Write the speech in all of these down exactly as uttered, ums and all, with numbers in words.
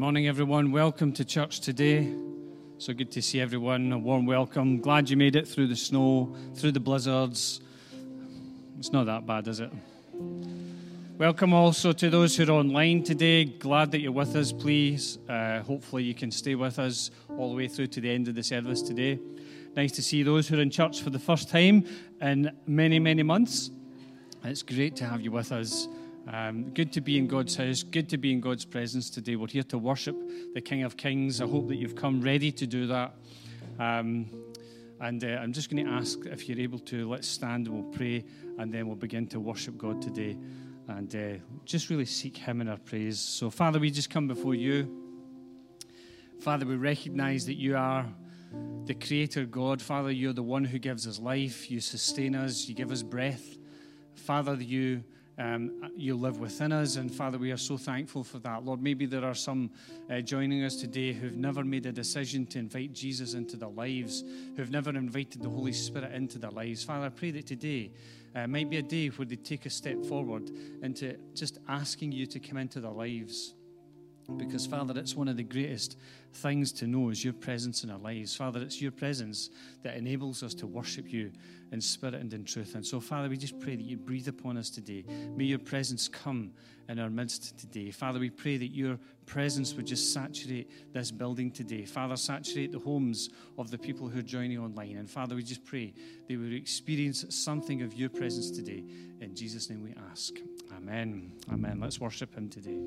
morning, everyone. Welcome to church today. So good to see everyone. A warm welcome. Glad you made it through the snow, through the blizzards. It's not that bad, is it? Welcome also to those who are online today. Glad that you're with us, please. Uh, hopefully you can stay with us all the way through to the end of the service today. Nice to see those who are in church for the first time in many, many months. It's great to have you with us. Um, good to be in God's house. Good to be in God's presence today. We're here to worship the King of Kings. I hope that you've come ready to do that. Um, and uh, I'm just going to ask if you're able to, let's stand and we'll pray, and then we'll begin to worship God today. And uh, just really seek Him in our praise. So, Father, we just come before you. Father, we recognize that you are the Creator God. Father, you're the one who gives us life. You sustain us. You give us breath. Father, you um, you live within us. And, Father, we are so thankful for that. Lord, maybe there are some uh, joining us today who've never made a decision to invite Jesus into their lives, who've never invited the Holy Spirit into their lives. Father, I pray that today, Uh, it might be a day where they take a step forward into just asking you to come into their lives. Because, Father, it's one of the greatest things to know is your presence in our lives. Father, it's your presence that enables us to worship you in spirit and in truth. And so, Father, we just pray that you breathe upon us today. May your presence come in our midst today. Father, we pray that your presence would just saturate this building today. Father, saturate the homes of the people who are joining online. And, Father, we just pray they would experience something of your presence today. In Jesus' name we ask. Amen. Amen. Let's worship him today.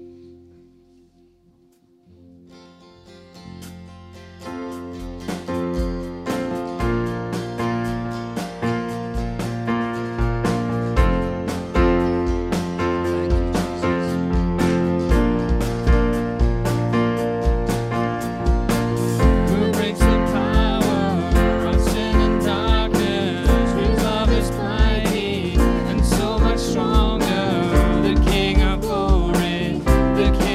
The king.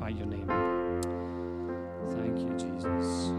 glorify your name. Thank you, Jesus.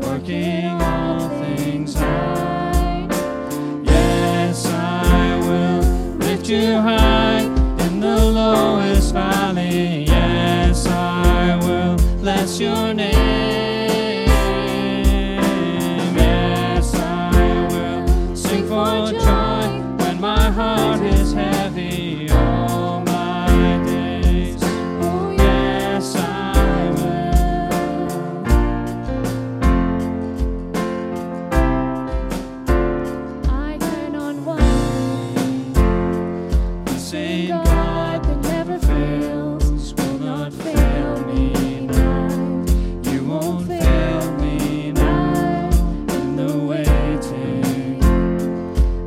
Working all things out. Yes, I to hide in the lowest valley. Yes, I will bless your name. Yes, I will sing for joy when my heart is heavy all my days. Oh, yes, I will. I turn on one, the same God that never fails will not fail me now. You won't fail me now in the waiting.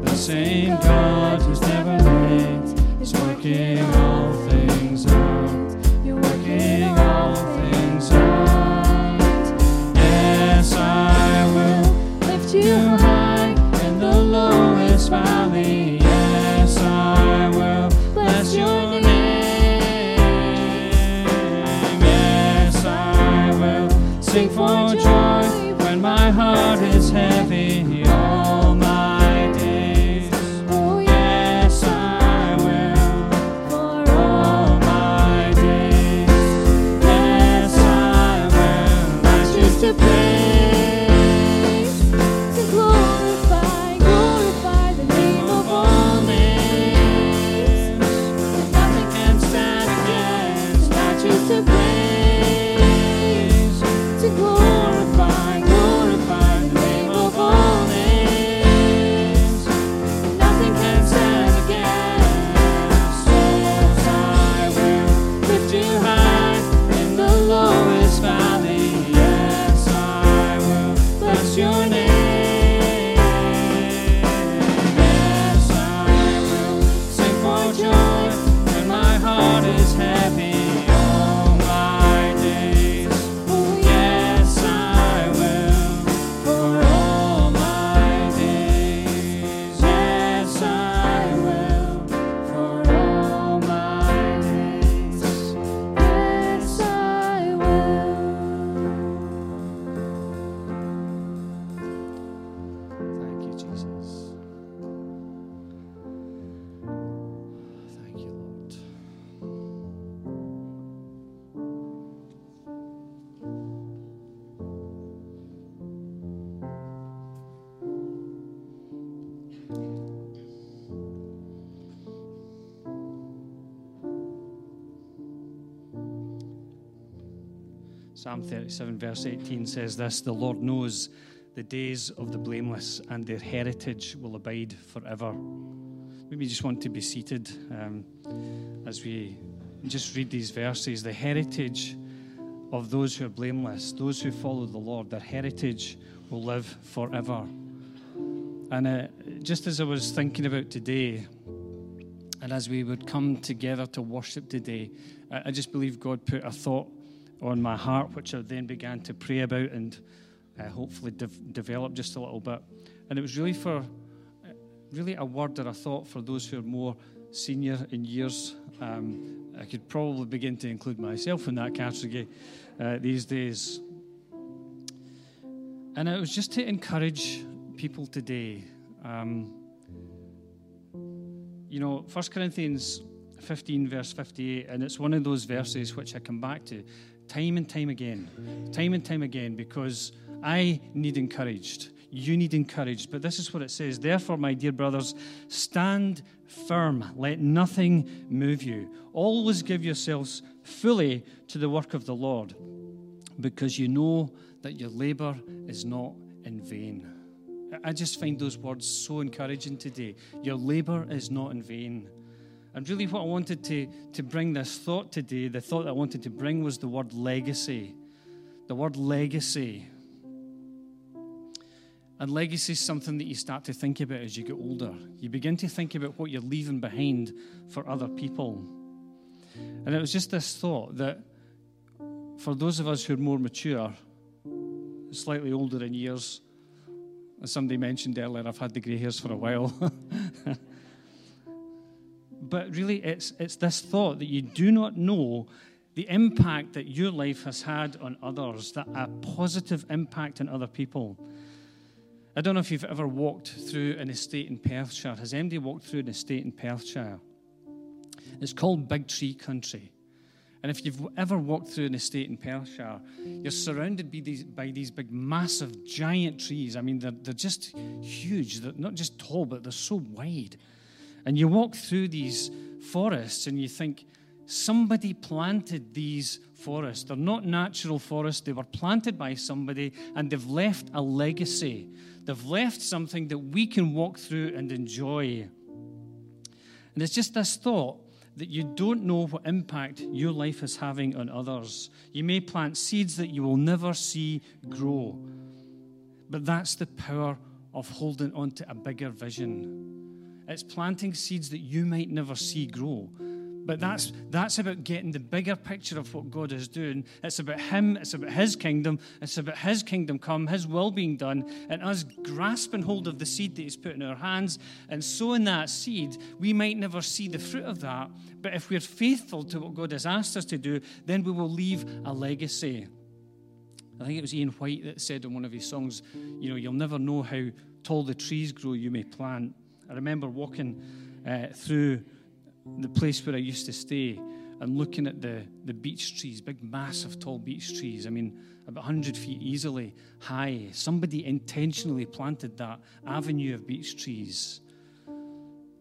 The same God who's never late is working all things out. You're working all things out. Yes, I will lift you high in the lowest valley. Yes, I will bless your name. Yes, I will sing for joy when my heart is heavy all my days. Oh, yes, I will. All my days, yes, I will. That's just a praise to glorify, glorify the name of all names. Nothing can stand against. That's just a praise to glorify, glorify the name of all names. Nothing can stand against. Yes, I will lift you high in the lowest valley. Yes, I will bless your name. Yes, I will sing for joy when my heart is heavy all my days. Yes, I will for all my days. Yes, I will for all my days. Yes, I will. Thank you, Jesus. Thank you, Lord. Psalm thirty-seven verse eighteen says this: the Lord knows the days of the blameless, and their heritage will abide forever. Maybe you just want to be seated um, as we just read these verses. The heritage of those who are blameless, those who follow the Lord, their heritage will live forever. And uh, just as I was thinking about today, and as we would come together to worship today, I, I just believe God put a thought on my heart, which I then began to pray about and uh, hopefully de- develop just a little bit. And it was really for, uh, really a word or a thought for those who are more senior in years. Um, I could probably begin to include myself in that category uh, these days. And it was just to encourage people today. Um, you know, First Corinthians fifteen, verse fifty-eight, and it's one of those verses which I come back to time and time again, time and time again, because I need encouraged, you need encouraged. But this is what it says: therefore, my dear brothers, stand firm, let nothing move you. Always give yourselves fully to the work of the Lord, because you know that your labor is not in vain. I just find those words so encouraging today. Your labor is not in vain. And really what I wanted to, to bring this thought today, the thought that I wanted to bring was the word legacy. The word legacy. And legacy is something that you start to think about as you get older. You begin to think about what you're leaving behind for other people. And it was just this thought that for those of us who are more mature, slightly older in years, as somebody mentioned earlier, I've had the grey hairs for a while. But really, it's it's this thought that you do not know the impact that your life has had on others, that a positive impact on other people. I don't know if you've ever walked through an estate in Perthshire. Has anybody walked through an estate in Perthshire? It's called Big Tree Country. And if you've ever walked through an estate in Perthshire, you're surrounded by these, by these big, massive, giant trees. I mean, they're, they're just huge. They're not just tall, but they're so wide. And you walk through these forests and you think, somebody planted these forests. They're not natural forests. They were planted by somebody, and they've left a legacy. They've left something that we can walk through and enjoy. And it's just this thought that you don't know what impact your life is having on others. You may plant seeds that you will never see grow, but that's the power of holding on to a bigger vision. It's planting seeds that you might never see grow, but that's that's about getting the bigger picture of what God is doing. It's about Him. It's about His kingdom. It's about His kingdom come, His will being done, and us grasping hold of the seed that He's put in our hands and sowing that seed. We might never see the fruit of that, but if we're faithful to what God has asked us to do, then we will leave a legacy. I think it was Ian White that said in one of his songs, you know, you'll never know how tall the trees grow you may plant. I remember walking uh, through the place where I used to stay and looking at the, the beech trees, big, massive, tall beech trees. I mean, about one hundred feet easily high. Somebody intentionally planted that avenue of beech trees.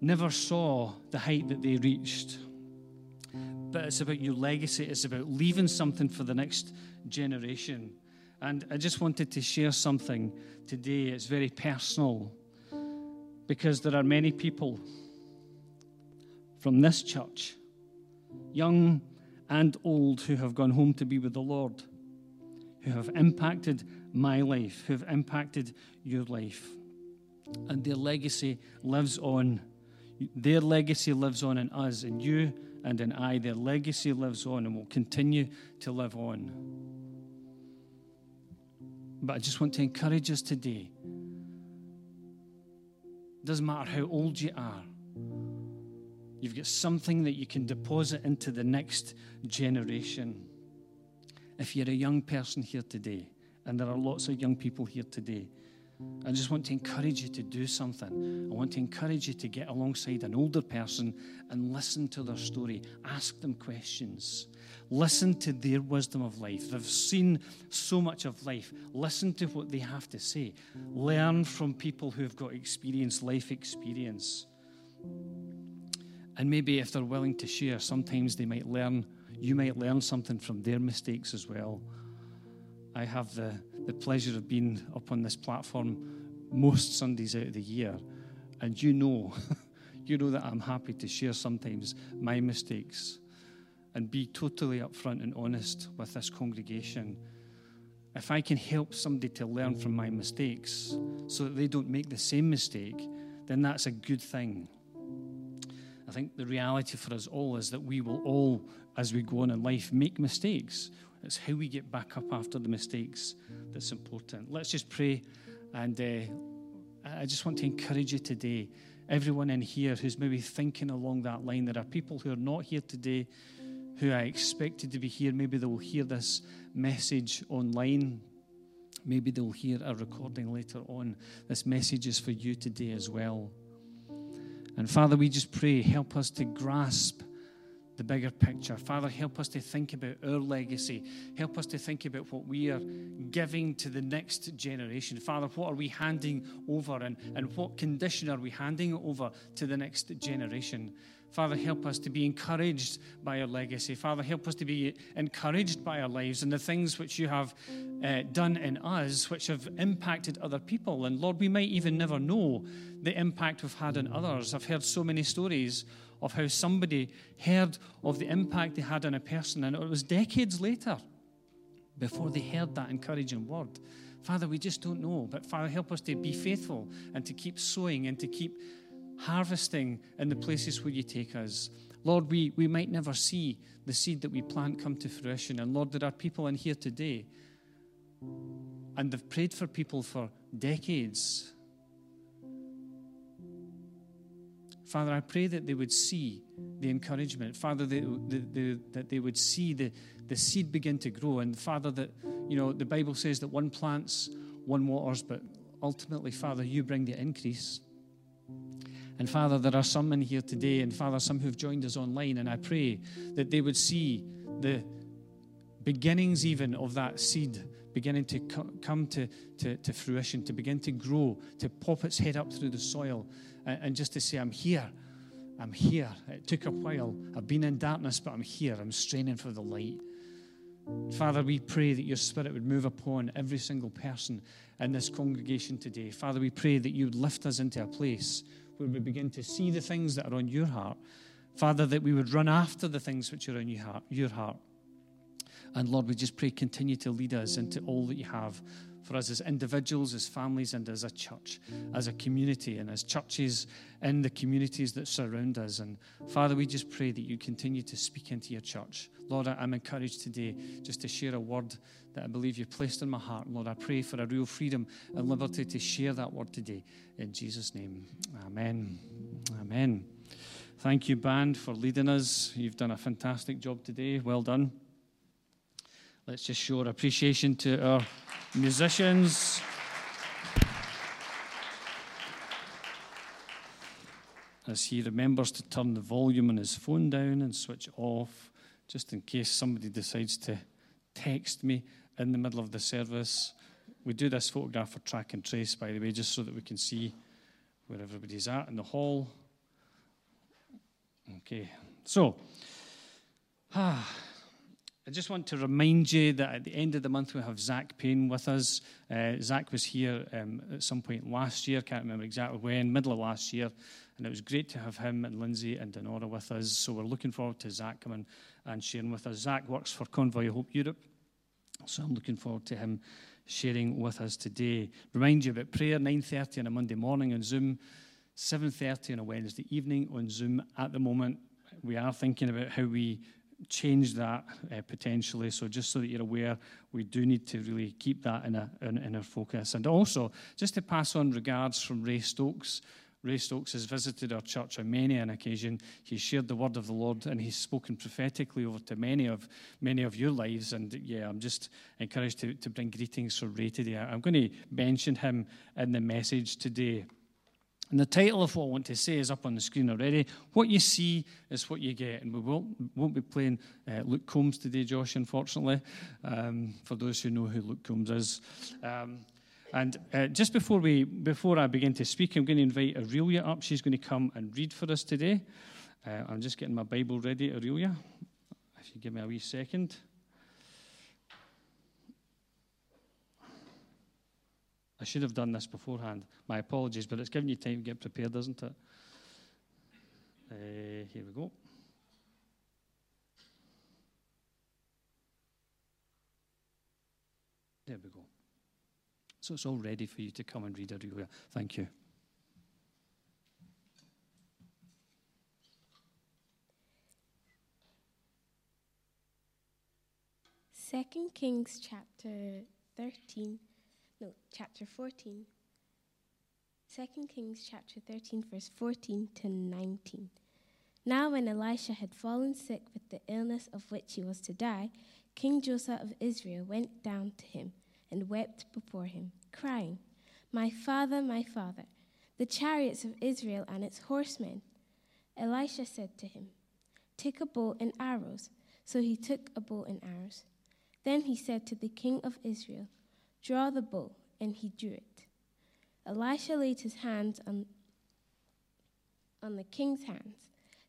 Never saw the height that they reached. But it's about your legacy. It's about leaving something for the next generation. And I just wanted to share something today. It's very personal because there are many people from this church, young and old, who have gone home to be with the Lord, who have impacted my life, who have impacted your life. And their legacy lives on. Their legacy lives on in us, in you and in I. Their legacy lives on and will continue to live on. But I just want to encourage us today. It doesn't matter how old you are. You've got something that you can deposit into the next generation. If you're a young person here today, and there are lots of young people here today, I just want to encourage you to do something. I want to encourage you to get alongside an older person and listen to their story. Ask them questions. Listen to their wisdom of life. They've seen so much of life. Listen to what they have to say. Learn from people who've got experience, life experience. And maybe if they're willing to share, sometimes they might learn, you might learn something from their mistakes as well. I have the, the pleasure of being up on this platform most Sundays out of the year. And you know, you know that I'm happy to share sometimes my mistakes and be totally upfront and honest with this congregation. If I can help somebody to learn from my mistakes so that they don't make the same mistake, then that's a good thing. I think the reality for us all is that we will all, as we go on in life, make mistakes. It's how we get back up after the mistakes that's important. Let's just pray. And uh, I just want to encourage you today, everyone in here who's maybe thinking along that line. There are people who are not here today who I expected to be here. Maybe they will hear this message online. Maybe they'll hear a recording later on. This message is for you today as well. And Father, we just pray, help us to grasp the bigger picture. Father, help us to think about our legacy. Help us to think about what we are giving to the next generation. Father, what are we handing over, and, and what condition are we handing over to the next generation? Father, help us to be encouraged by our legacy. Father, help us to be encouraged by our lives and the things which you have uh, done in us, which have impacted other people. And Lord, we might even never know the impact we've had on others. I've heard so many stories of how somebody heard of the impact they had on a person, and it was decades later before they heard that encouraging word. Father, we just don't know. But Father, help us to be faithful and to keep sowing and to keep harvesting in the places where you take us. Lord, we, we might never see the seed that we plant come to fruition. And Lord, there are people in here today, and they've prayed for people for decades. Father, I pray that they would see the encouragement. Father, they, they, they, that they would see the, the seed begin to grow. And Father, that, you know, the Bible says that one plants, one waters, but ultimately, Father, you bring the increase. And Father, there are some in here today, and Father, some who've joined us online, and I pray that they would see the beginnings even of that seed beginning to come to, to, to fruition, to begin to grow, to pop its head up through the soil, and, and just to say, I'm here, I'm here. It took a while. I've been in darkness, but I'm here. I'm straining for the light. Father, we pray that your Spirit would move upon every single person in this congregation today. Father, we pray that you would lift us into a place where we begin to see the things that are on your heart. Father, that we would run after the things which are on your heart. Your heart. And Lord, we just pray, continue to lead us into all that you have for us as individuals, as families, and as a church, as a community, and as churches in the communities that surround us. And Father, we just pray that you continue to speak into your church. Lord, I'm encouraged today just to share a word that I believe you've placed in my heart. Lord, I pray for a real freedom and liberty to share that word today. In Jesus' name, amen. Amen. Thank you, band, for leading us. You've done a fantastic job today. Well done. Let's just show our appreciation to our musicians. As he remembers to turn the volume on his phone down and switch off, just in case somebody decides to text me in the middle of the service. We do this photograph for track and trace, by the way, just so that we can see where everybody's at in the hall. Okay, so... ah. I just want to remind you that at the end of the month, we have Zach Payne with us. Uh, Zach was here um, at some point last year, can't remember exactly when, middle of last year, and it was great to have him and Lindsay and Denora with us. So we're looking forward to Zach coming and sharing with us. Zach works for Convoy Hope Europe, so I'm looking forward to him sharing with us today. Remind you about prayer, nine thirty on a Monday morning on Zoom, seven thirty on a Wednesday evening on Zoom. At the moment, we are thinking about how we change that uh, potentially, so just so that you're aware, we do need to really keep that in, a, in, in our focus. And also, just to pass on regards from Ray Stokes. Ray Stokes has visited our church on many an occasion. He's shared the word of the Lord, and he's spoken prophetically over to many of many of your lives. And yeah, I'm just encouraged to, to bring greetings from Ray today. I'm going to mention him in the message today. And the title of what I want to say is up on the screen already. What you see is what you get. And we won't, won't be playing uh, Luke Combs today, Josh, unfortunately, um, for those who know who Luke Combs is. Um, and uh, just before we, before I begin to speak, I'm going to invite Aurelia up. She's going to come and read for us today. Uh, I'm just getting my Bible ready, Aurelia. If you give me a wee second. I should have done this beforehand. My apologies, but it's giving you time to get prepared, isn't it? Uh, here we go. There we go. So it's all ready for you to come and read it. Thank you. Second Kings chapter thirteen. No, chapter fourteen. Second Kings chapter thirteen, verse fourteen to nineteen. Now when Elisha had fallen sick with the illness of which he was to die, King Josiah of Israel went down to him and wept before him, crying, "My father, my father, the chariots of Israel and its horsemen." Elisha said to him, "Take a bow and arrows." So he took a bow and arrows. Then he said to the king of Israel, "Draw the bow," and he drew it. Elisha laid his hands on, on the king's hands.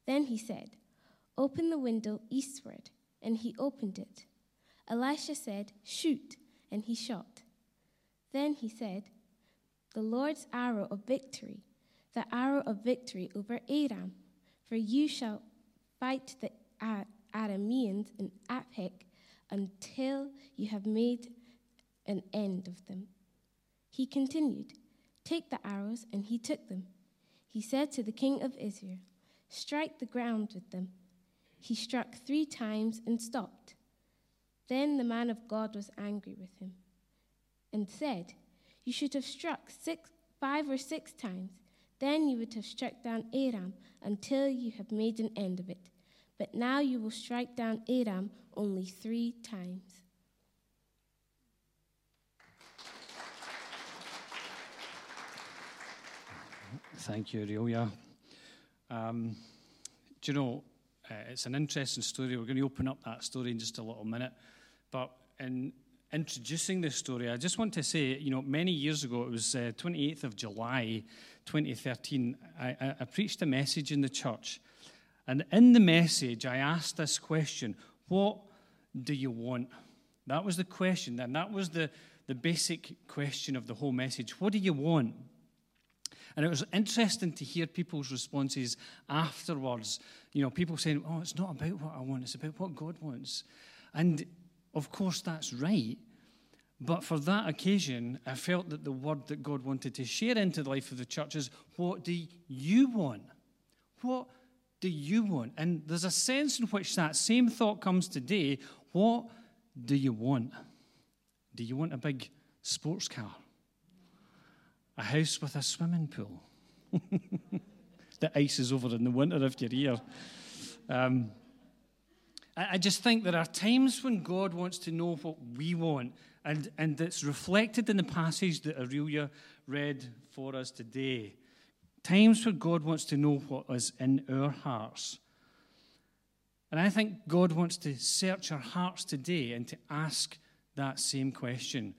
Then he said, "Open the window eastward," and he opened it. Elisha said, "Shoot," and he shot. Then he said, "The Lord's arrow of victory, the arrow of victory over Aram, for you shall fight the Arameans in Aphek until you have made an end of them." He continued, "Take the arrows," and he took them. He said to the king of Israel, "Strike the ground with them." He struck three times and stopped. Then the man of God was angry with him and said, "You should have struck six, five or six times. Then you would have struck down Aram until you have made an end of it. But now you will strike down Aram only three times." Thank you, Aurelia. Um, do you know, uh, it's an interesting story. We're going to open up that story in just a little minute. But in introducing this story, I just want to say, you know, many years ago, it was uh, twenty-eighth of July, twenty thirteen, I, I, I preached a message in the church. And in the message, I asked this question, what do you want? That was the question, and that was the, the basic question of the whole message. What do you want? And it was interesting to hear people's responses afterwards. You know, people saying, oh, it's not about what I want, it's about what God wants. And, of course, that's right. But for that occasion, I felt that the word that God wanted to share into the life of the church is, what do you want? What do you want? And there's a sense in which that same thought comes today. What do you want? Do you want a big sports car? A house with a swimming pool? The ice is over in the winter if you're here. Um, I, I just think there are times when God wants to know what we want, and, and it's reflected in the passage that Aurelia read for us today. Times where God wants to know what is in our hearts. And I think God wants to search our hearts today and to ask that same question.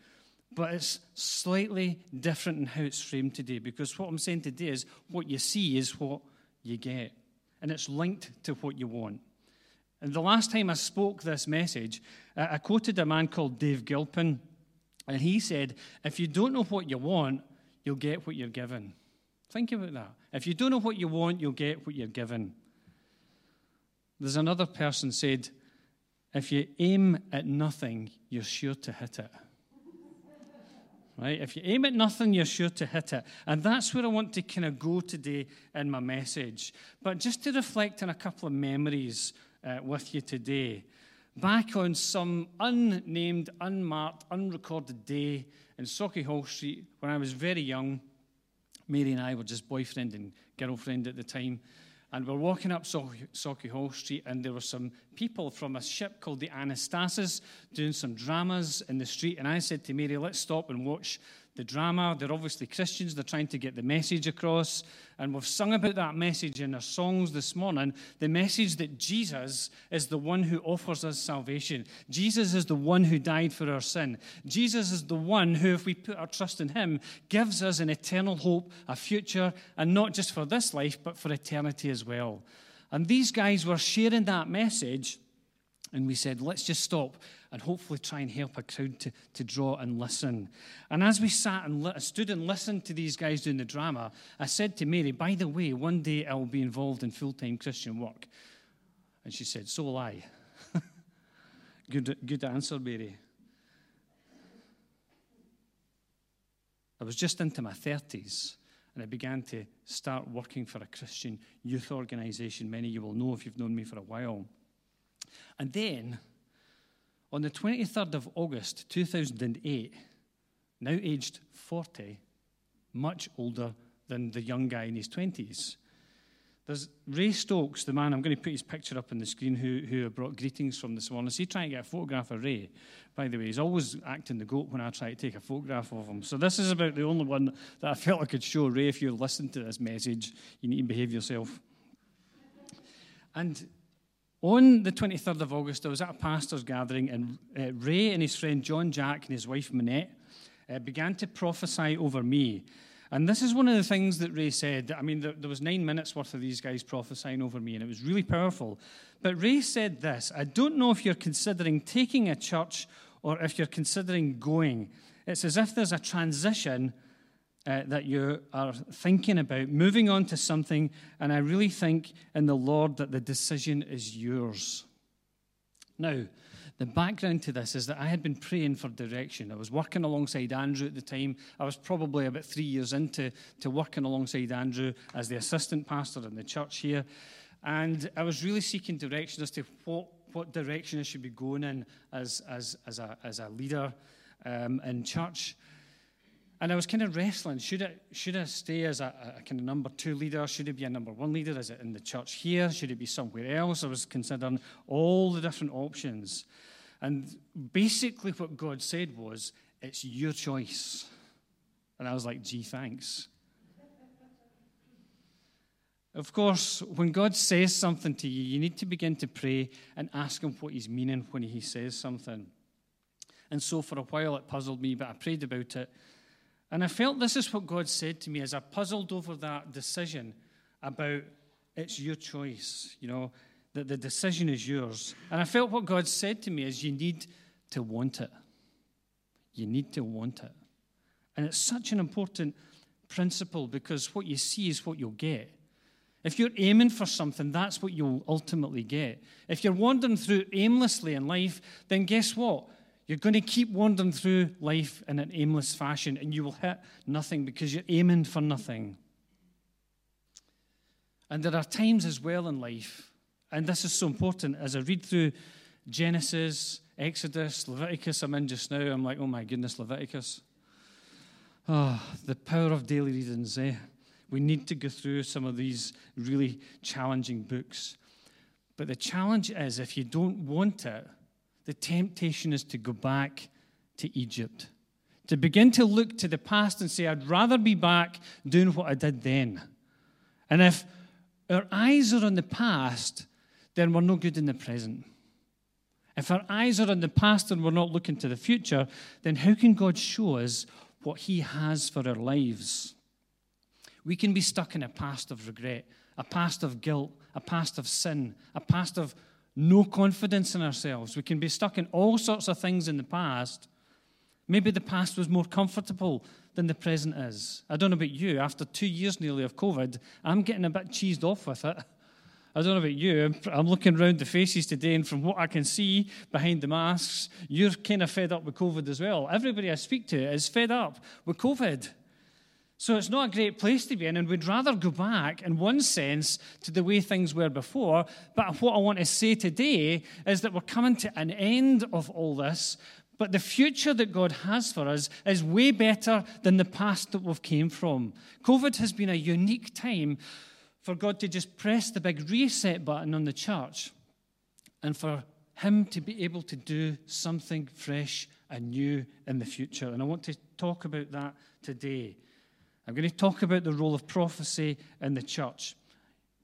But it's slightly different in how it's framed today, because what I'm saying today is what you see is what you get. And it's linked to what you want. And the last time I spoke this message, I quoted a man called Dave Gilpin, and he said, if you don't know what you want, you'll get what you're given. Think about that. If you don't know what you want, you'll get what you're given. There's another person said, if you aim at nothing, you're sure to hit it. Right? If you aim at nothing, you're sure to hit it. And that's where I want to kind of go today in my message. But just to reflect on a couple of memories uh, with you today. Back on some unnamed, unmarked, unrecorded day in Sauchiehall Street, when I was very young, Mary and I were just boyfriend and girlfriend at the time. And we're walking up Sauchiehall Street, and there were some people from a ship called the Anastasis doing some dramas in the street. And I said to Mary, let's stop and watch the drama. They're obviously Christians. They're trying to get the message across. And we've sung about that message in our songs this morning, the message that Jesus is the one who offers us salvation. Jesus is the one who died for our sin. Jesus is the one who, if we put our trust in him, gives us an eternal hope, a future, and not just for this life, but for eternity as well. And these guys were sharing that message, and we said, let's just stop and hopefully try and help a crowd to, to draw and listen. And as we sat and li- stood and listened to these guys doing the drama, I said to Mary, by the way, one day I'll be involved in full-time Christian work. And she said, so will I. good, good answer, Mary. I was just into my thirties. And I began to start working for a Christian youth organization. Many of you will know if you've known me for a while. And then, on the twenty-third of August, two thousand eight, now aged forty, much older than the young guy in his twenties, there's Ray Stokes, the man, I'm going to put his picture up on the screen, who, who I brought greetings from this morning. I see trying to get a photograph of Ray, by the way. He's always acting the goat when I try to take a photograph of him. So this is about the only one that I felt I could show. Ray, if you're listening to this message, you need to behave yourself. And on the twenty-third of August, I was at a pastor's gathering, and uh, Ray and his friend John Jack and his wife Manette uh, began to prophesy over me. And this is one of the things that Ray said. I mean, there, there was nine minutes worth of these guys prophesying over me, and it was really powerful. But Ray said this, I don't know if you're considering taking a church or if you're considering going. It's as if there's a transition uh, that you are thinking about, moving on to something, and I really think in the Lord that the decision is yours. Now, the background to this is that I had been praying for direction. I was working alongside Andrew at the time. I was probably about three years into to working alongside Andrew as the assistant pastor in the church here. And I was really seeking direction as to what, what direction I should be going in as, as, as, a, as a leader um, in church. And I was kind of wrestling, should I, should I stay as a, a kind of number two leader? Should it be a number one leader? Is it in the church here? Should it be somewhere else? I was considering all the different options. And basically what God said was, it's your choice. And I was like, gee, thanks. Of course, when God says something to you, you need to begin to pray and ask him what he's meaning when he says something. And so for a while it puzzled me, but I prayed about it. And I felt this is what God said to me as I puzzled over that decision about it's your choice, you know, that the decision is yours. And I felt what God said to me is you need to want it. You need to want it. And it's such an important principle because what you see is what you'll get. If you're aiming for something, that's what you'll ultimately get. If you're wandering through aimlessly in life, then guess what? You're going to keep wandering through life in an aimless fashion, and you will hit nothing because you're aiming for nothing. And there are times as well in life, and this is so important, as I read through Genesis, Exodus, Leviticus, I'm in just now, I'm like, oh my goodness, Leviticus. Oh, the power of daily readings, eh? We need to go through some of these really challenging books. But the challenge is, if you don't want it, the temptation is to go back to Egypt, to begin to look to the past and say, I'd rather be back doing what I did then. And if our eyes are on the past, then we're no good in the present. If our eyes are on the past and we're not looking to the future, then how can God show us what he has for our lives? We can be stuck in a past of regret, a past of guilt, a past of sin, a past of no confidence in ourselves. We can be stuck in all sorts of things in the past. Maybe the past was more comfortable than the present is. I don't know about you, after two years nearly of COVID, I'm getting a bit cheesed off with it. I don't know about you, I'm looking around the faces today, and from what I can see behind the masks, you're kind of fed up with COVID as well. Everybody I speak to is fed up with COVID. So it's not a great place to be in, and we'd rather go back, in one sense, to the way things were before. But what I want to say today is that we're coming to an end of all this, but the future that God has for us is way better than the past that we've came from. COVID has been a unique time for God to just press the big reset button on the church and for him to be able to do something fresh and new in the future. And I want to talk about that today. I'm going to talk about the role of prophecy in the church.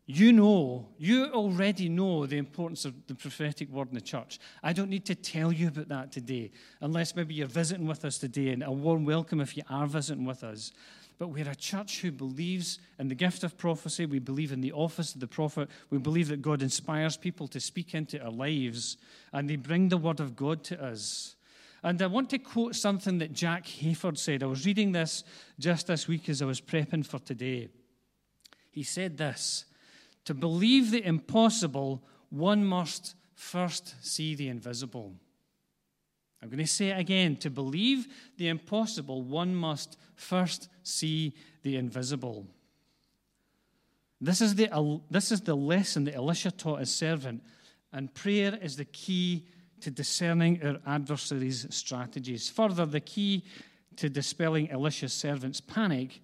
You know, you already know the importance of the prophetic word in the church. I don't need to tell you about that today, unless maybe you're visiting with us today, and a warm welcome if you are visiting with us. But we're a church who believes in the gift of prophecy. We believe in the office of the prophet. We believe that God inspires people to speak into our lives, and they bring the word of God to us. And I want to quote something that Jack Hayford said. I was reading this just this week as I was prepping for today. He said this: to believe the impossible, one must first see the invisible. I'm going to say it again. To believe the impossible, one must first see the invisible. This is the, this is the lesson that Elisha taught his servant, and prayer is the key to discerning our adversaries' strategies. Further, the key to dispelling Elisha's servant's panic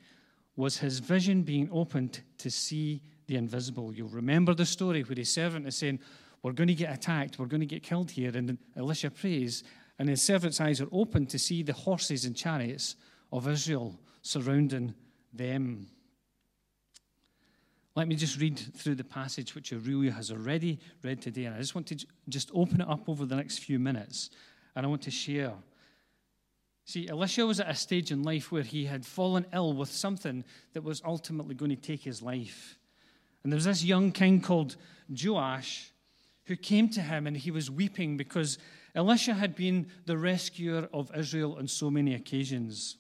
was his vision being opened to see the invisible. You'll remember the story where his servant is saying, we're going to get attacked, we're going to get killed here, and Elisha prays, and his servant's eyes are opened to see the horses and chariots of Israel surrounding them. Let me just read through the passage which Aurelia has already read today, and I just want to just open it up over the next few minutes, and I want to share. See, Elisha was at a stage in life where he had fallen ill with something that was ultimately going to take his life. And there was this young king called Joash who came to him, and he was weeping because Elisha had been the rescuer of Israel on so many occasions.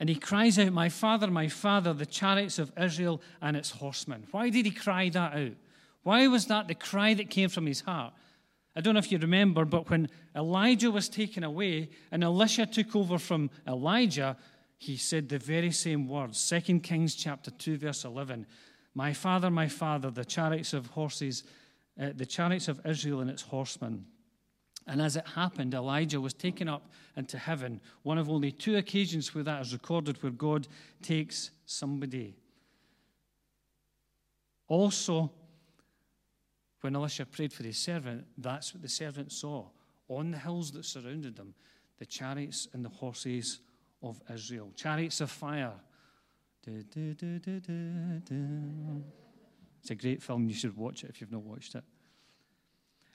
And he cries out, my father, my father, the chariots of Israel and its horsemen. Why did he cry that out? Why was that the cry that came from his heart? I don't know if you remember, but when Elijah was taken away and Elisha took over from Elijah, he said the very same words. Second Kings chapter two, verse eleven. My father, my father, the chariots of horses, uh, the chariots of Israel and its horsemen. And as it happened, Elijah was taken up into heaven, one of only two occasions where that is recorded, where God takes somebody. Also, when Elisha prayed for his servant, that's what the servant saw on the hills that surrounded them, the chariots and the horses of Israel, chariots of fire, Du, du, du, du, du, du. It's a great film. You should watch it if you've not watched it.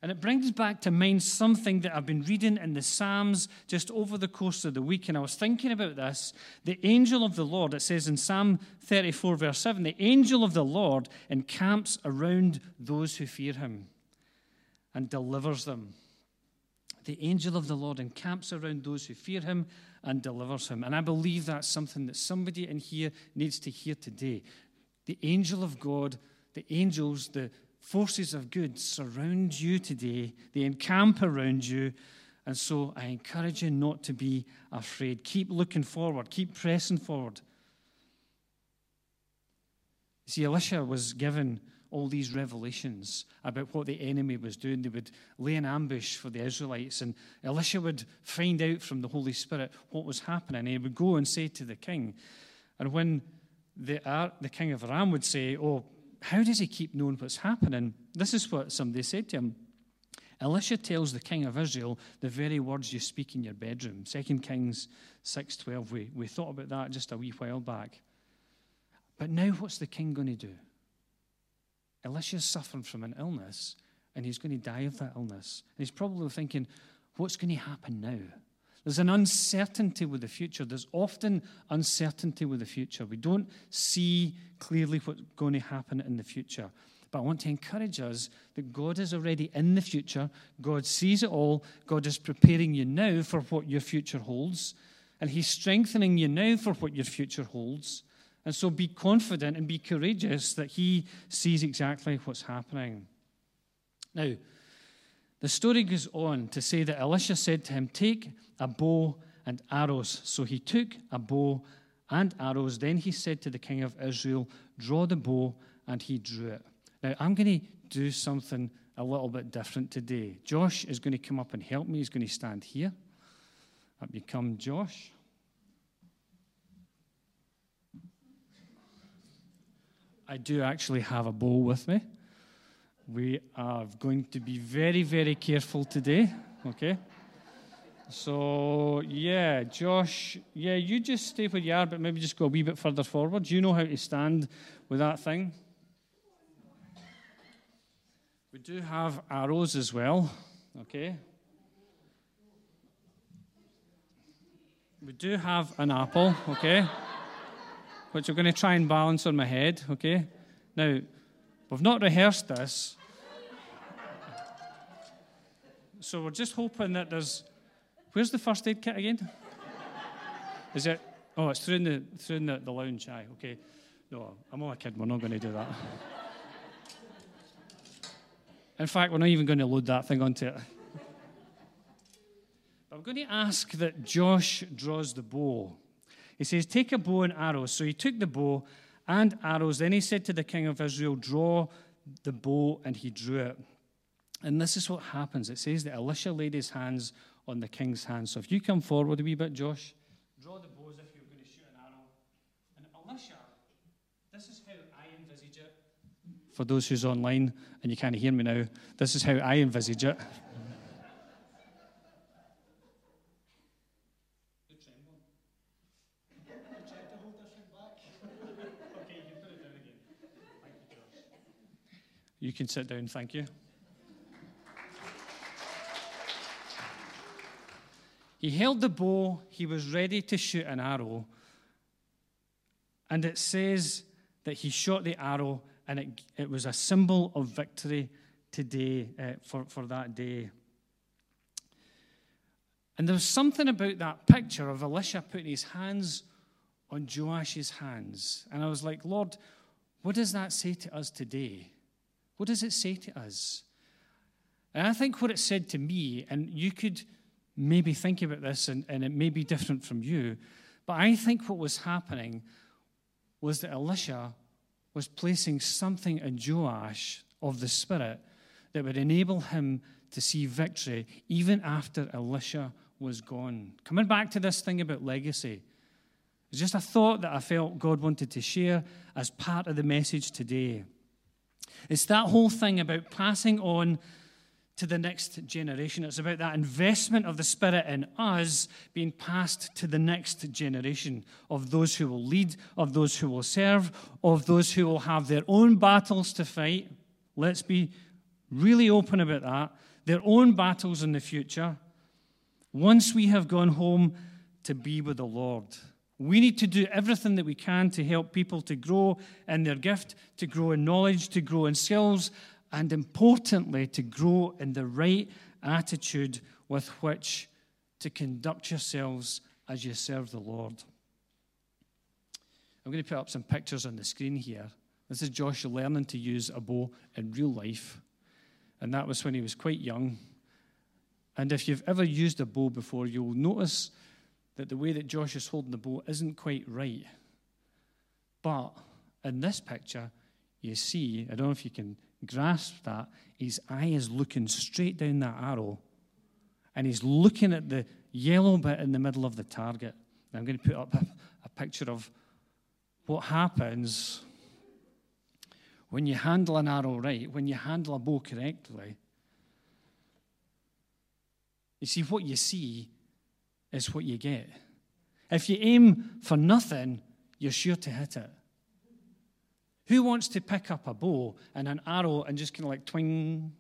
And it brings back to mind something that I've been reading in the Psalms just over the course of the week, and I was thinking about this. The angel of the Lord, it says in Psalm thirty-four, verse seven, the angel of the Lord encamps around those who fear him and delivers them. The angel of the Lord encamps around those who fear him and delivers him. And I believe that's something that somebody in here needs to hear today. The angel of God, the angels, the forces of good surround you today. They encamp around you. And so I encourage you not to be afraid. Keep looking forward. Keep pressing forward. You see, Elisha was given all these revelations about what the enemy was doing. They would lay an ambush for the Israelites, and Elisha would find out from the Holy Spirit what was happening. He would go and say to the king. And when the, uh, the king of Aram would say, oh, how does he keep knowing what's happening? This is what somebody said to him. Elisha tells the king of Israel the very words you speak in your bedroom. Second Kings six twelve. We, we thought about that just a wee while back. But now what's the king going to do? Elisha's suffering from an illness, and he's going to die of that illness. And he's probably thinking, what's going to happen now? There's an uncertainty with the future. There's often uncertainty with the future. We don't see clearly what's going to happen in the future. But I want to encourage us that God is already in the future. God sees it all. God is preparing you now for what your future holds. And he's strengthening you now for what your future holds. And so be confident and be courageous that he sees exactly what's happening. Now, the story goes on to say that Elisha said to him, take a bow and arrows. So he took a bow and arrows. Then he said to the king of Israel, draw the bow, and he drew it. Now, I'm going to do something a little bit different today. Josh is going to come up and help me. He's going to stand here. Up you come, Josh. I do actually have a bow with me. We are going to be very, very careful today, okay? So, yeah, Josh, yeah, you just stay where you are, but maybe just go a wee bit further forward. You know how to stand with that thing. We do have arrows as well, okay? We do have an apple, okay? Which I'm going to try and balance on my head, okay? Now, we've not rehearsed this, so we're just hoping that there's... Where's the first aid kit again? Is it... Oh, it's through in the, through in the, the lounge. Aye, okay. No, I'm only kidding. We're not going to do that. In fact, we're not even going to load that thing onto it. But I'm going to ask that Josh draws the bow. He says, take a bow and arrows. So he took the bow and arrows. Then he said to the king of Israel, draw the bow, and he drew it. And this is what happens. It says that Elisha laid his hands on the king's hands. So if you come forward a wee bit, Josh, draw the bows if you're going to shoot an arrow. And Elisha, this is how I envisage it. For those who's online and you can't hear me now, this is how I envisage it. You can sit down, thank you. He held the bow, he was ready to shoot an arrow, and it says that he shot the arrow, and it, it was a symbol of victory today, uh, for, for that day. And there was something about that picture of Elisha putting his hands on Joash's hands, and I was like, Lord, what does that say to us today? What does it say to us? And I think what it said to me, and you could maybe think about this, and, and it may be different from you, but I think what was happening was that Elisha was placing something in Joash of the Spirit that would enable him to see victory even after Elisha was gone. Coming back to this thing about legacy, it's just a thought that I felt God wanted to share as part of the message today. It's that whole thing about passing on to the next generation. It's about that investment of the Spirit in us being passed to the next generation of those who will lead, of those who will serve, of those who will have their own battles to fight. Let's be really open about that. Their own battles in the future. Once we have gone home to be with the Lord, we need to do everything that we can to help people to grow in their gift, to grow in knowledge, to grow in skills, and importantly, to grow in the right attitude with which to conduct yourselves as you serve the Lord. I'm going to put up some pictures on the screen here. This is Josh learning to use a bow in real life, and that was when he was quite young. And if you've ever used a bow before, you'll notice that the way that Josh is holding the bow isn't quite right. But in this picture, you see, I don't know if you can grasp that, his eye is looking straight down that arrow, and he's looking at the yellow bit in the middle of the target. And I'm going to put up a, a picture of what happens when you handle an arrow right, when you handle a bow correctly. You see, what you see is what you get. If you aim for nothing, you're sure to hit it. Who wants to pick up a bow and an arrow and just kind of like twing?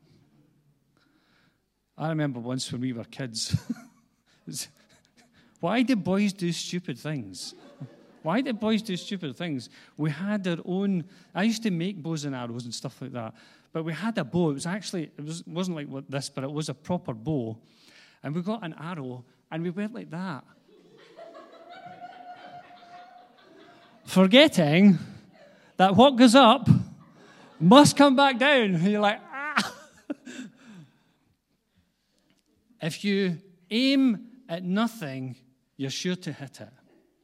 I remember once when we were kids. Why do boys do stupid things? Why do boys do stupid things? We had our own. I used to make bows and arrows and stuff like that. But we had a bow. It was actually, it was, wasn't like this, but it was a proper bow. And we got an arrow, and we went like that. Forgetting that what goes up must come back down. And you're like, ah. If you aim at nothing, you're sure to hit it.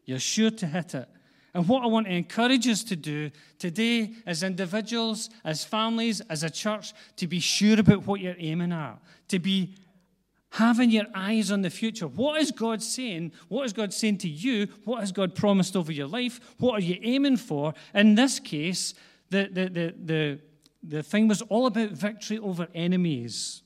You're sure to hit it. And what I want to encourage us to do today as individuals, as families, as a church, to be sure about what you're aiming at, to be having your eyes on the future. What is God saying? What is God saying to you? What has God promised over your life? What are you aiming for? In this case, the the the the, the thing was all about victory over enemies.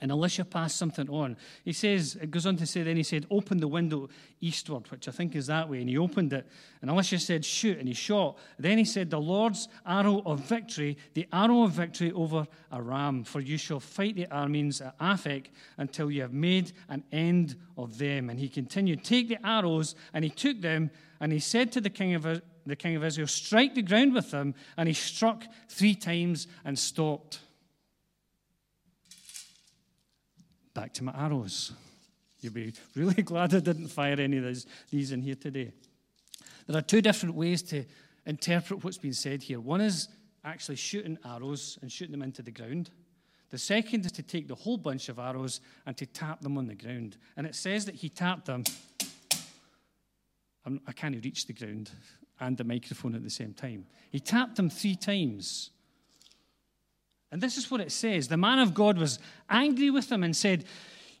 And Elisha passed something on. He says, it goes on to say, then he said, open the window eastward, which I think is that way. And he opened it. And Elisha said, shoot. And he shot. Then he said, the Lord's arrow of victory, the arrow of victory over Aram. For you shall fight the Arameans at Aphek until you have made an end of them. And he continued, take the arrows. And he took them. And he said to the king of, the king of Israel, strike the ground with them. And he struck three times and stopped. Back to my arrows. You'll be really glad I didn't fire any of these, these in here today. There are two different ways to interpret what's been said here. One is actually shooting arrows and shooting them into the ground. The second is to take the whole bunch of arrows and to tap them on the ground. And it says that he tapped them. I'm, I can't reach the ground and the microphone at the same time. He tapped them three times. And this is what it says. The man of God was angry with them and said,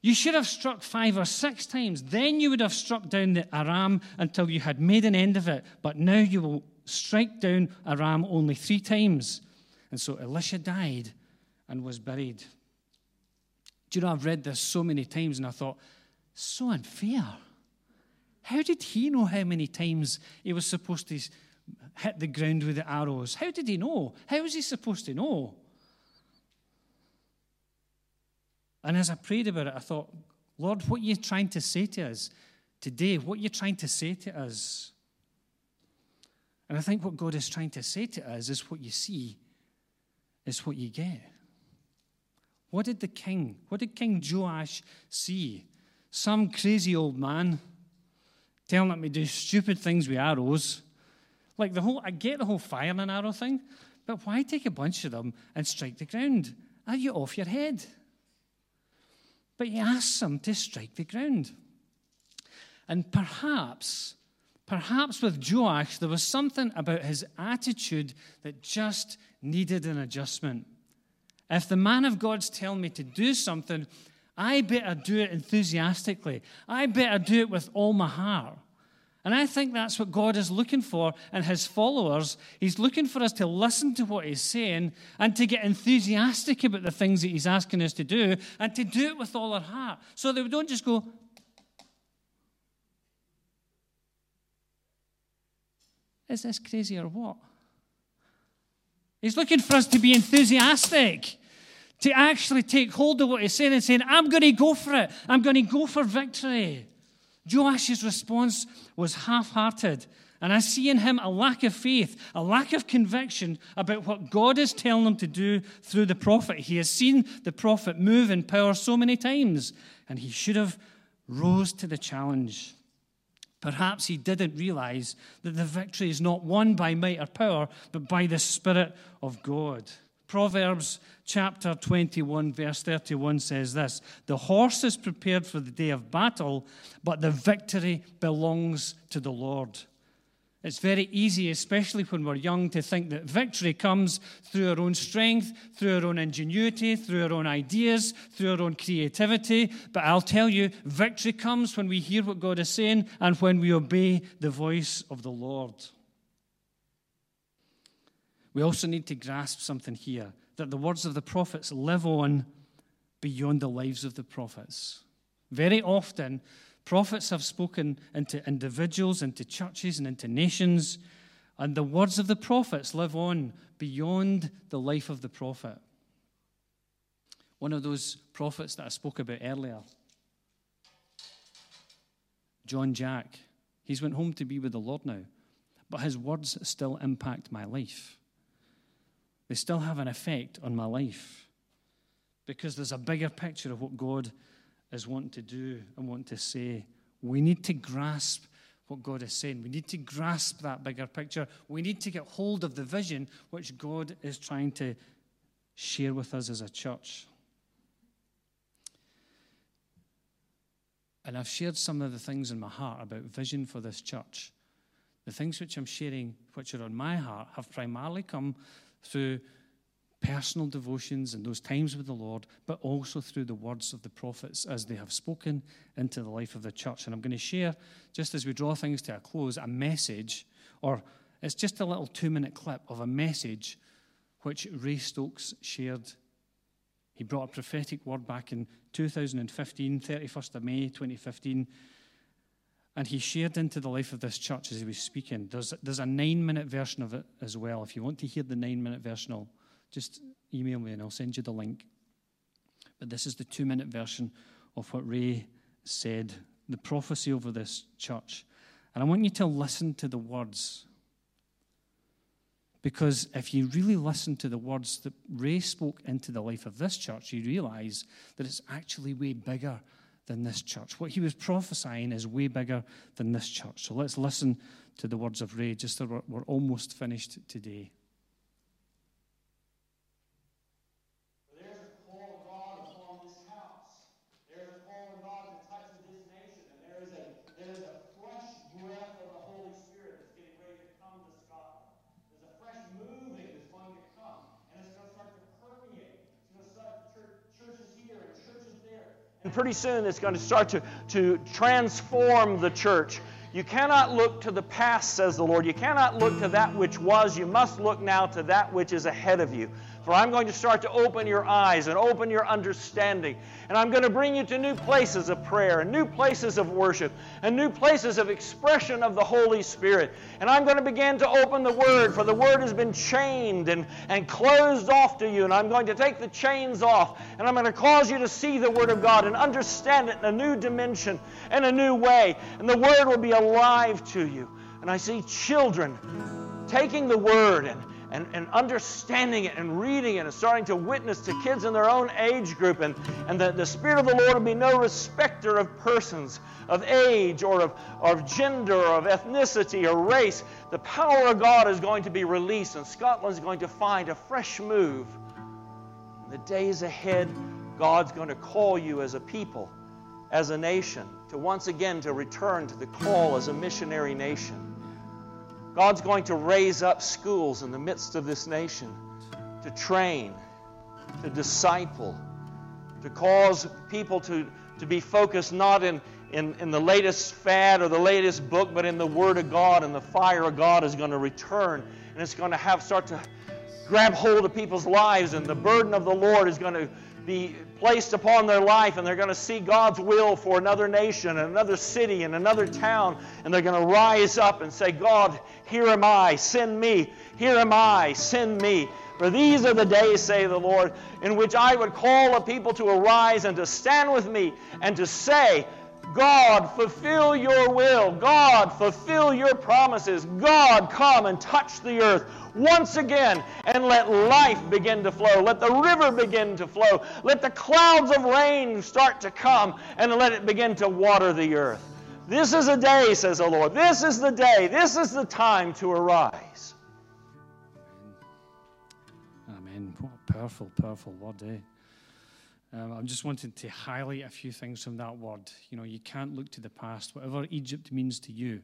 you should have struck five or six times. Then you would have struck down the Aram until you had made an end of it. But now you will strike down Aram only three times. And so Elisha died and was buried. Do you know, I've read this so many times and I thought, so unfair. How did he know how many times he was supposed to hit the ground with the arrows? How did he know? How was he supposed to know? And as I prayed about it, I thought, Lord, what are you trying to say to us today? What are you trying to say to us? And I think what God is trying to say to us is what you see is what you get. What did the king, what did King Joash see? Some crazy old man telling me to do stupid things with arrows. Like the whole, I get the whole fire and arrow thing, but why take a bunch of them and strike the ground? Are you off your head? But he asks them to strike the ground. And perhaps, perhaps with Joash, there was something about his attitude that just needed an adjustment. If the man of God's telling me to do something, I better do it enthusiastically. I better do it with all my heart. And I think that's what God is looking for in his followers. He's looking for us to listen to what he's saying and to get enthusiastic about the things that he's asking us to do and to do it with all our heart. So that we don't just go, is this crazy or what? He's looking for us to be enthusiastic, to actually take hold of what he's saying and saying, I'm going to go for it. I'm going to go for victory. Joash's response was half-hearted, and I see in him a lack of faith, a lack of conviction about what God is telling him to do through the prophet. He has seen the prophet move in power so many times, and he should have rose to the challenge. Perhaps he didn't realize that the victory is not won by might or power, but by the Spirit of God. Proverbs chapter twenty-one, verse thirty-one says this, the horse is prepared for the day of battle, but the victory belongs to the Lord. It's very easy, especially when we're young, to think that victory comes through our own strength, through our own ingenuity, through our own ideas, through our own creativity. But I'll tell you, victory comes when we hear what God is saying and when we obey the voice of the Lord. We also need to grasp something here, that the words of the prophets live on beyond the lives of the prophets. Very often, prophets have spoken into individuals, into churches, and into nations, and the words of the prophets live on beyond the life of the prophet. One of those prophets that I spoke about earlier, John Jack, he's went home to be with the Lord now, but his words still impact my life. They still have an effect on my life because there's a bigger picture of what God is wanting to do and wanting to say. We need to grasp what God is saying. We need to grasp that bigger picture. We need to get hold of the vision which God is trying to share with us as a church. And I've shared some of the things in my heart about vision for this church. The things which I'm sharing, which are on my heart, have primarily come through personal devotions and those times with the Lord, but also through the words of the prophets as they have spoken into the life of the church. And I'm going to share, just as we draw things to a close, a message, or it's just a little two-minute clip of a message which Ray Stokes shared. He brought a prophetic word back in two thousand fifteen, thirty-first of May, twenty fifteen, and he shared into the life of this church as he was speaking. There's, there's a nine-minute version of it as well. If you want to hear the nine-minute version, I'll just email me and I'll send you the link. But this is the two-minute version of what Ray said, the prophecy over this church. And I want you to listen to the words. Because if you really listen to the words that Ray spoke into the life of this church, you realize that it's actually way bigger than this church. What he was prophesying is way bigger than this church. So let's listen to the words of Ray, just so we're, we're almost finished today. Pretty soon it's going to start to, to transform the church. You cannot look to the past, says the Lord. You cannot look to that which was. You must look now to that which is ahead of you. For I'm going to start to open your eyes and open your understanding. And I'm going to bring you to new places of prayer and new places of worship and new places of expression of the Holy Spirit. And I'm going to begin to open the Word, for the Word has been chained and, and closed off to you. And I'm going to take the chains off, and I'm going to cause you to see the Word of God and understand it in a new dimension and a new way. And the Word will be alive to you. And I see children taking the Word and And, and understanding it and reading it and starting to witness to kids in their own age group. And, and the, the Spirit of the Lord will be no respecter of persons, of age or of, of gender or of ethnicity or race. The power of God is going to be released, and Scotland's going to find a fresh move. In the days ahead, God's going to call you as a people, as a nation, to once again to return to the call as a missionary nation. God's going to raise up schools in the midst of this nation to train, to disciple, to cause people to, to be focused not in, in, in the latest fad or the latest book, but in the Word of God and the fire of God is going to return, and it's going to have start to grab hold of people's lives, and the burden of the Lord is going to be placed upon their life, and they're going to see God's will for another nation and another city and another town, and they're going to rise up and say, God, here am I, send me. Here am I, send me. For these are the days, say the Lord, in which I would call a people to arise and to stand with me and to say, God, fulfill your will. God, fulfill your promises. God, come and touch the earth once again and let life begin to flow. Let the river begin to flow. Let the clouds of rain start to come and let it begin to water the earth. This is a day, says the Lord. This is the day. This is the time to arise. Amen. What a powerful, powerful word, eh? Um, I'm just wanting to highlight a few things from that word. You know, you can't look to the past. Whatever Egypt means to you,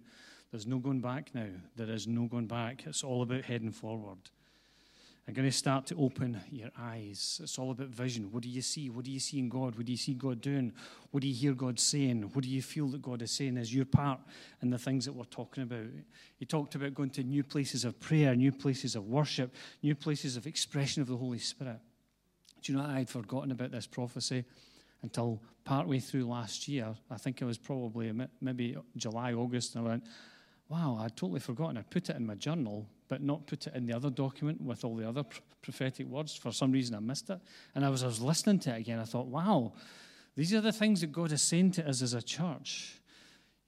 there's no going back now. There is no going back. It's all about heading forward. I'm going to start to open your eyes. It's all about vision. What do you see? What do you see in God? What do you see God doing? What do you hear God saying? What do you feel that God is saying is your part in the things that we're talking about? He talked about going to new places of prayer, new places of worship, new places of expression of the Holy Spirit. Do you know, I had forgotten about this prophecy until partway through last year. I think it was probably maybe July, August, and I went, wow, I'd totally forgotten. I put it in my journal, but not put it in the other document with all the other pr- prophetic words. For some reason, I missed it. And I was, I was listening to it again. I thought, wow, these are the things that God is saying to us as a church.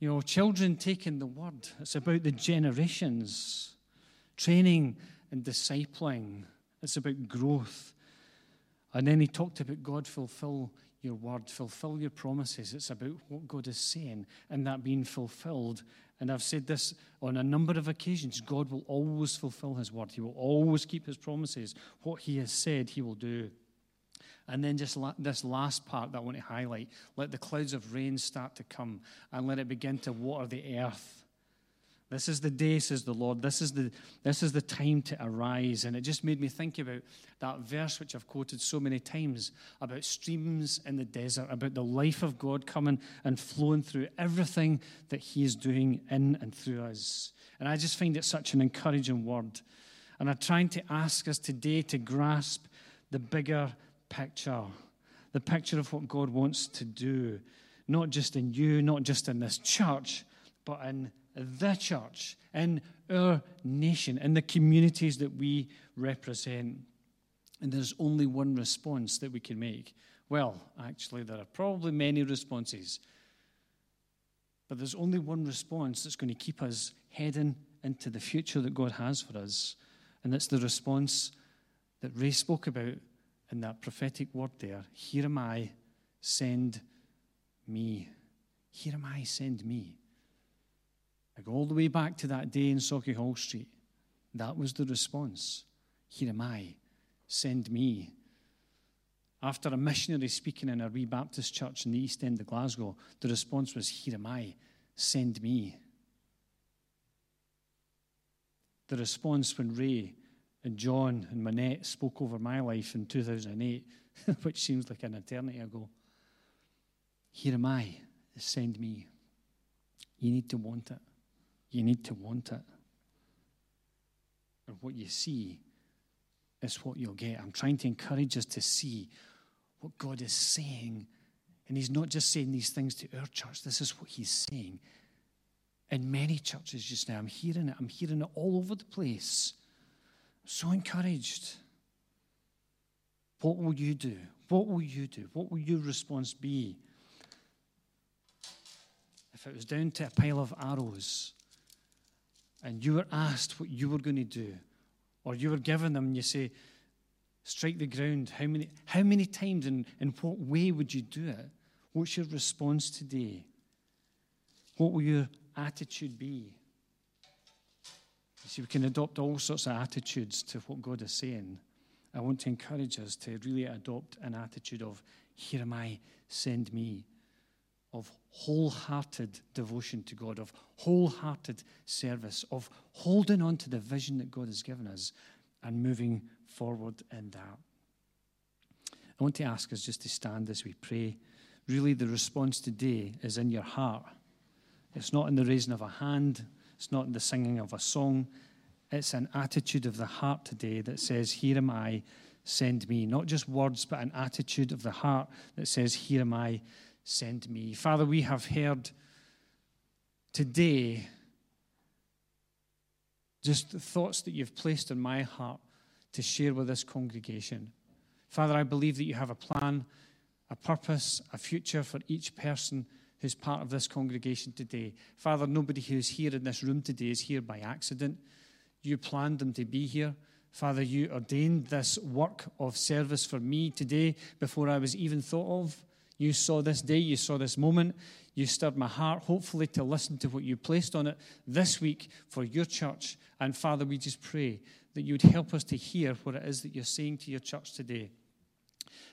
You know, children taking the word. It's about the generations, training and discipling. It's about growth. And then he talked about God, fulfill your word, fulfill your promises. It's about what God is saying and that being fulfilled. And I've said this on a number of occasions. God will always fulfill his word. He will always keep his promises. What he has said, he will do. And then just la- this last part that I want to highlight. Let the clouds of rain start to come and let it begin to water the earth. This is the day, says the Lord. This is the this is the time to arise. And it just made me think about that verse which I've quoted so many times about streams in the desert, about the life of God coming and flowing through everything that he is doing in and through us. And I just find it such an encouraging word. And I'm trying to ask us today to grasp the bigger picture, the picture of what God wants to do, not just in you, not just in this church, but in the church, in our nation, in the communities that we represent. And there's only one response that we can make. Well, actually, there are probably many responses, but there's only one response that's going to keep us heading into the future that God has for us, and that's the response that Ray spoke about in that prophetic word there. Here am I, send me. Here am I, send me. I go all the way back to that day in Sauchiehall Street. That was the response. Here am I. Send me. After a missionary speaking in a wee Baptist church in the East End of Glasgow, the response was, here am I. Send me. The response when Ray and John and Manette spoke over my life in two thousand eight, which seems like an eternity ago, here am I. Send me. You need to want it. You need to want it. And what you see is what you'll get. I'm trying to encourage us to see what God is saying. And he's not just saying these things to our church. This is what he's saying. In many churches just now, I'm hearing it. I'm hearing it all over the place. I'm so encouraged. What will you do? What will you do? What will your response be? If it was down to a pile of arrows, and you were asked what you were going to do, or you were given them, and you say, strike the ground, how many how many times and in what way would you do it? What's your response today? What will your attitude be? You see, we can adopt all sorts of attitudes to what God is saying. I want to encourage us to really adopt an attitude of, here am I, send me, of wholehearted devotion to God, of wholehearted service, of holding on to the vision that God has given us and moving forward in that. I want to ask us just to stand as we pray, really the response today is in your heart. It's not in the raising of a hand. It's not in the singing of a song. It's an attitude of the heart today that says, here am I, send me. Not just words, but an attitude of the heart that says, here am I, send me. Father, we have heard today just the thoughts that you've placed in my heart to share with this congregation. Father, I believe that you have a plan, a purpose, a future for each person who's part of this congregation today. Father, nobody who's here in this room today is here by accident. You planned them to be here. Father, you ordained this work of service for me today before I was even thought of. You saw this day, you saw this moment, you stirred my heart, hopefully to listen to what you placed on it this week for your church. And Father, we just pray that you would help us to hear what it is that you're saying to your church today.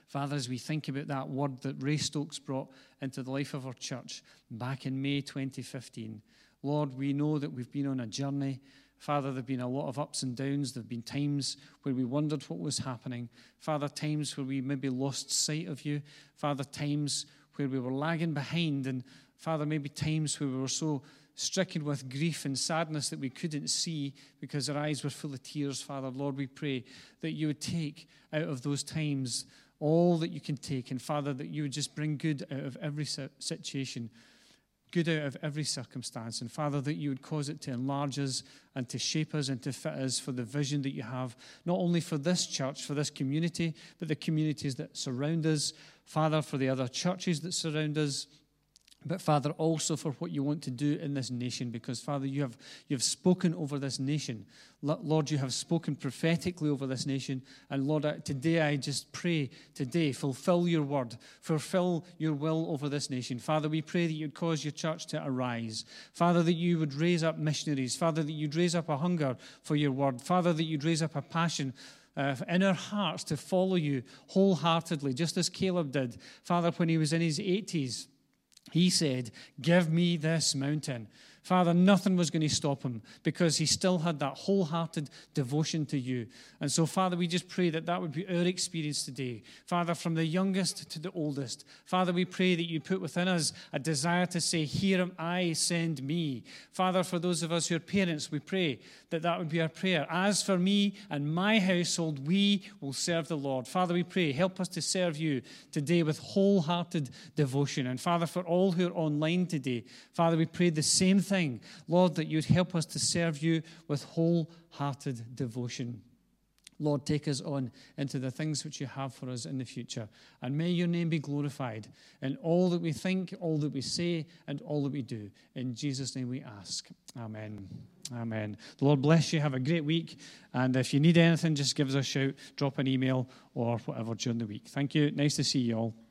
Father, as we think about that word that Ray Stokes brought into the life of our church back in May twenty fifteen, Lord, we know that we've been on a journey. Father, there have been a lot of ups and downs. There have been times where we wondered what was happening. Father, times where we maybe lost sight of you. Father, times where we were lagging behind. And Father, maybe times where we were so stricken with grief and sadness that we couldn't see because our eyes were full of tears. Father, Lord, we pray that you would take out of those times all that you can take. And Father, that you would just bring good out of every situation, good out of every circumstance. And Father, that you would cause it to enlarge us and to shape us and to fit us for the vision that you have, not only for this church, for this community, but the communities that surround us. Father, for the other churches that surround us, but Father, also for what you want to do in this nation, because Father, you have you have spoken over this nation. Lord, you have spoken prophetically over this nation. And Lord, today I just pray, today, fulfill your word, fulfill your will over this nation. Father, we pray that you'd cause your church to arise. Father, that you would raise up missionaries. Father, that you'd raise up a hunger for your word. Father, that you'd raise up a passion Uh, in our hearts to follow you wholeheartedly, just as Caleb did. Father, when he was in his eighties, he said, give me this mountain. Father, nothing was going to stop him because he still had that wholehearted devotion to you. And so, Father, we just pray that that would be our experience today. Father, from the youngest to the oldest, Father, we pray that you put within us a desire to say, here am I, send me. Father, for those of us who are parents, we pray that that would be our prayer. As for me and my household, we will serve the Lord. Father, we pray, help us to serve you today with wholehearted devotion. And Father, for all who are online today, Father, we pray the same thing. Lord, that you'd help us to serve you with wholehearted devotion. Lord, take us on into the things which you have for us in the future. And may your name be glorified in all that we think, all that we say, and all that we do. In Jesus' name we ask. Amen. Amen. The Lord bless you. Have a great week. And if you need anything, just give us a shout, drop an email, or whatever during the week. Thank you. Nice to see you all.